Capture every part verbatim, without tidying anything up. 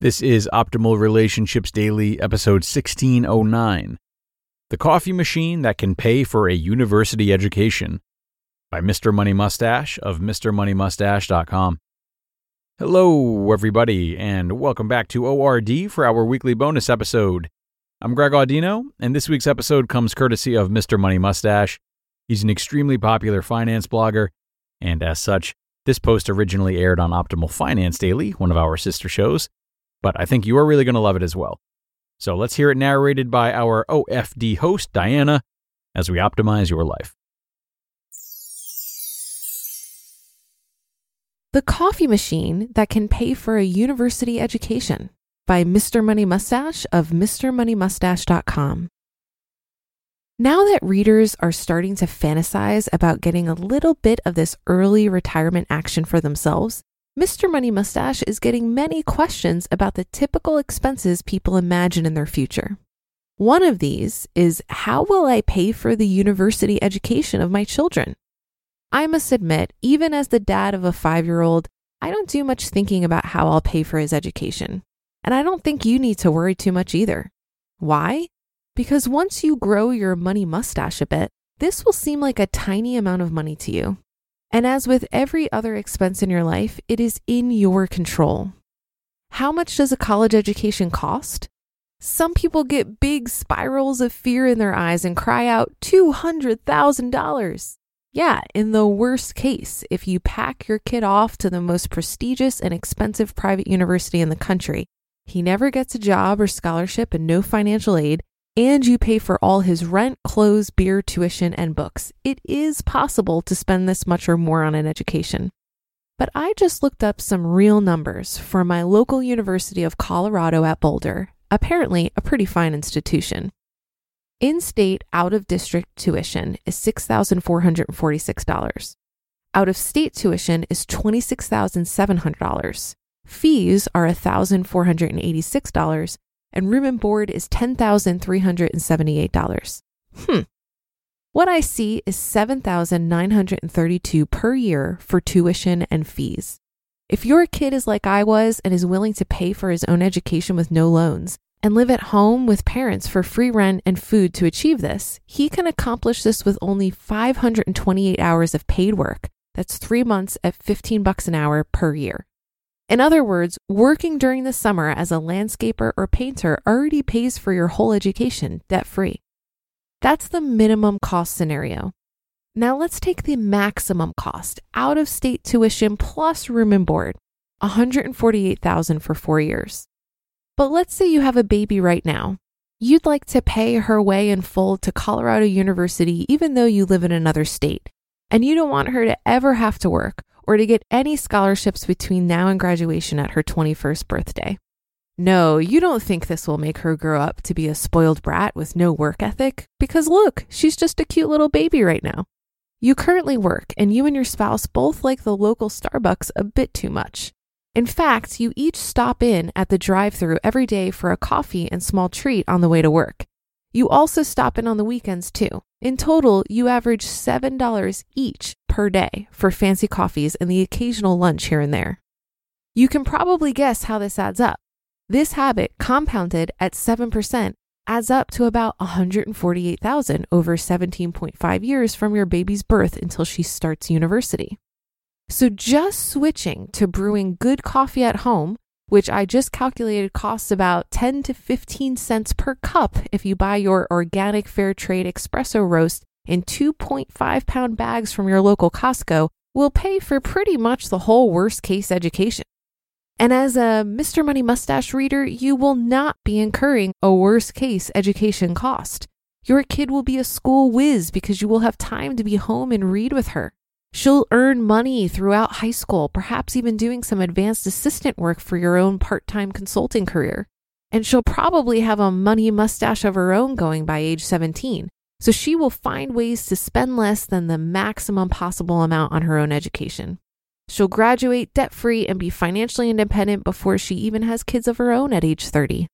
This is Optimal Relationships Daily, episode sixteen oh nine, The Coffee Machine That Can Pay for a University Education, by Mister Money Mustache of Mister Money Mustache dot com. Hello, everybody, and welcome back to O R D for our weekly bonus episode. I'm Greg Audino, and this week's episode comes courtesy of Mister Money Mustache. He's an extremely popular finance blogger, and as such, this post originally aired on Optimal Finance Daily, one of our sister shows, but I think you are really going to love it as well. So let's hear it narrated by our O F D host, Diana, as we optimize your life. The Coffee Machine That Can Pay for a University Education, by Mister Money Mustache of Mister Money Mustache dot com. Now that readers are starting to fantasize about getting a little bit of this early retirement action for themselves, Mister Money Mustache is getting many questions about the typical expenses people imagine in their future. One of these is, how will I pay for the university education of my children? I must admit, even as the dad of a five-year-old, I don't do much thinking about how I'll pay for his education. And I don't think you need to worry too much either. Why? Because once you grow your money mustache a bit, this will seem like a tiny amount of money to you. And as with every other expense in your life, it is in your control. How much does a college education cost? Some people get big spirals of fear in their eyes and cry out two hundred thousand dollars. Yeah, in the worst case, if you pack your kid off to the most prestigious and expensive private university in the country, he never gets a job or scholarship and no financial aid, and you pay for all his rent, clothes, beer, tuition, and books. It is possible to spend this much or more on an education. But I just looked up some real numbers for my local University of Colorado at Boulder, apparently a pretty fine institution. In-state, out-of-district tuition is six thousand four hundred forty-six dollars. Out-of-state tuition is twenty-six thousand seven hundred dollars. Fees are one thousand four hundred eighty-six dollars. And room and board is ten thousand three hundred seventy-eight dollars. Hmm. What I see is seven thousand nine hundred thirty-two dollars per year for tuition and fees. If your kid is like I was and is willing to pay for his own education with no loans and live at home with parents for free rent and food to achieve this, he can accomplish this with only five hundred twenty-eight hours of paid work. That's three months at fifteen bucks an hour per year. In other words, working during the summer as a landscaper or painter already pays for your whole education debt-free. That's the minimum cost scenario. Now let's take the maximum cost, out-of-state tuition plus room and board, one hundred forty-eight thousand dollars for four years. But let's say you have a baby right now. You'd like to pay her way in full to Colorado University even though you live in another state, and you don't want her to ever have to work or to get any scholarships between now and graduation at her twenty-first birthday. No, you don't think this will make her grow up to be a spoiled brat with no work ethic, because look, she's just a cute little baby right now. You currently work, and you and your spouse both like the local Starbucks a bit too much. In fact, you each stop in at the drive-thru every day for a coffee and small treat on the way to work. You also stop in on the weekends too. In total, you average seven dollars each per day for fancy coffees and the occasional lunch here and there. You can probably guess how this adds up. This habit, compounded at seven percent, adds up to about one hundred forty-eight thousand dollars over seventeen point five years from your baby's birth until she starts university. So just switching to brewing good coffee at home, which I just calculated costs about ten to fifteen cents per cup if you buy your organic fair trade espresso roast in two point five pound bags from your local Costco, will pay for pretty much the whole worst case education. And as a Mister Money Mustache reader, you will not be incurring a worst case education cost. Your kid will be a school whiz because you will have time to be home and read with her. She'll earn money throughout high school, perhaps even doing some advanced assistant work for your own part-time consulting career. And she'll probably have a money mustache of her own going by age seventeen. So she will find ways to spend less than the maximum possible amount on her own education. She'll graduate debt-free and be financially independent before she even has kids of her own at age thirty.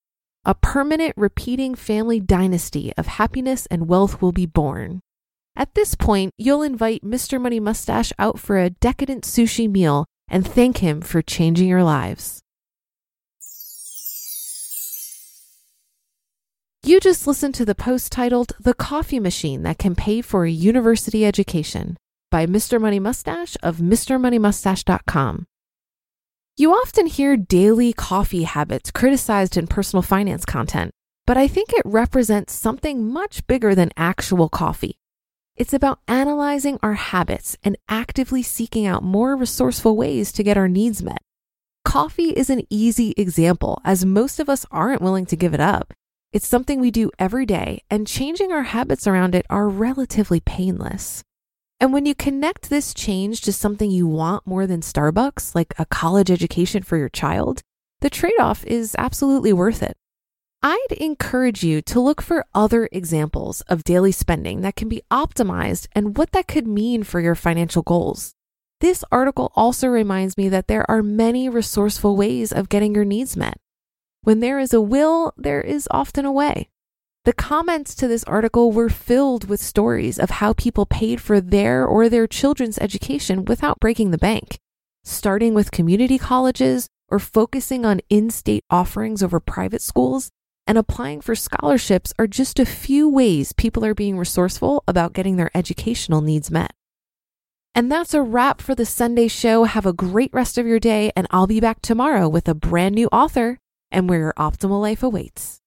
A permanent repeating family dynasty of happiness and wealth will be born. At this point, you'll invite Mister Money Mustache out for a decadent sushi meal and thank him for changing your lives. You just listened to the post titled "The Coffee Machine That Can Pay for a University Education" by Mister Money Mustache of mister money mustache dot com. You often hear daily coffee habits criticized in personal finance content, but I think it represents something much bigger than actual coffee. It's about analyzing our habits and actively seeking out more resourceful ways to get our needs met. Coffee is an easy example, as most of us aren't willing to give it up. It's something we do every day, and changing our habits around it are relatively painless. And when you connect this change to something you want more than Starbucks, like a college education for your child, the trade-off is absolutely worth it. I'd encourage you to look for other examples of daily spending that can be optimized and what that could mean for your financial goals. This article also reminds me that there are many resourceful ways of getting your needs met. When there is a will, there is often a way. The comments to this article were filled with stories of how people paid for their or their children's education without breaking the bank, starting with community colleges or focusing on in-state offerings over private schools. And applying for scholarships are just a few ways people are being resourceful about getting their educational needs met. And that's a wrap for the Sunday show. Have a great rest of your day, and I'll be back tomorrow with a brand new author and where your optimal life awaits.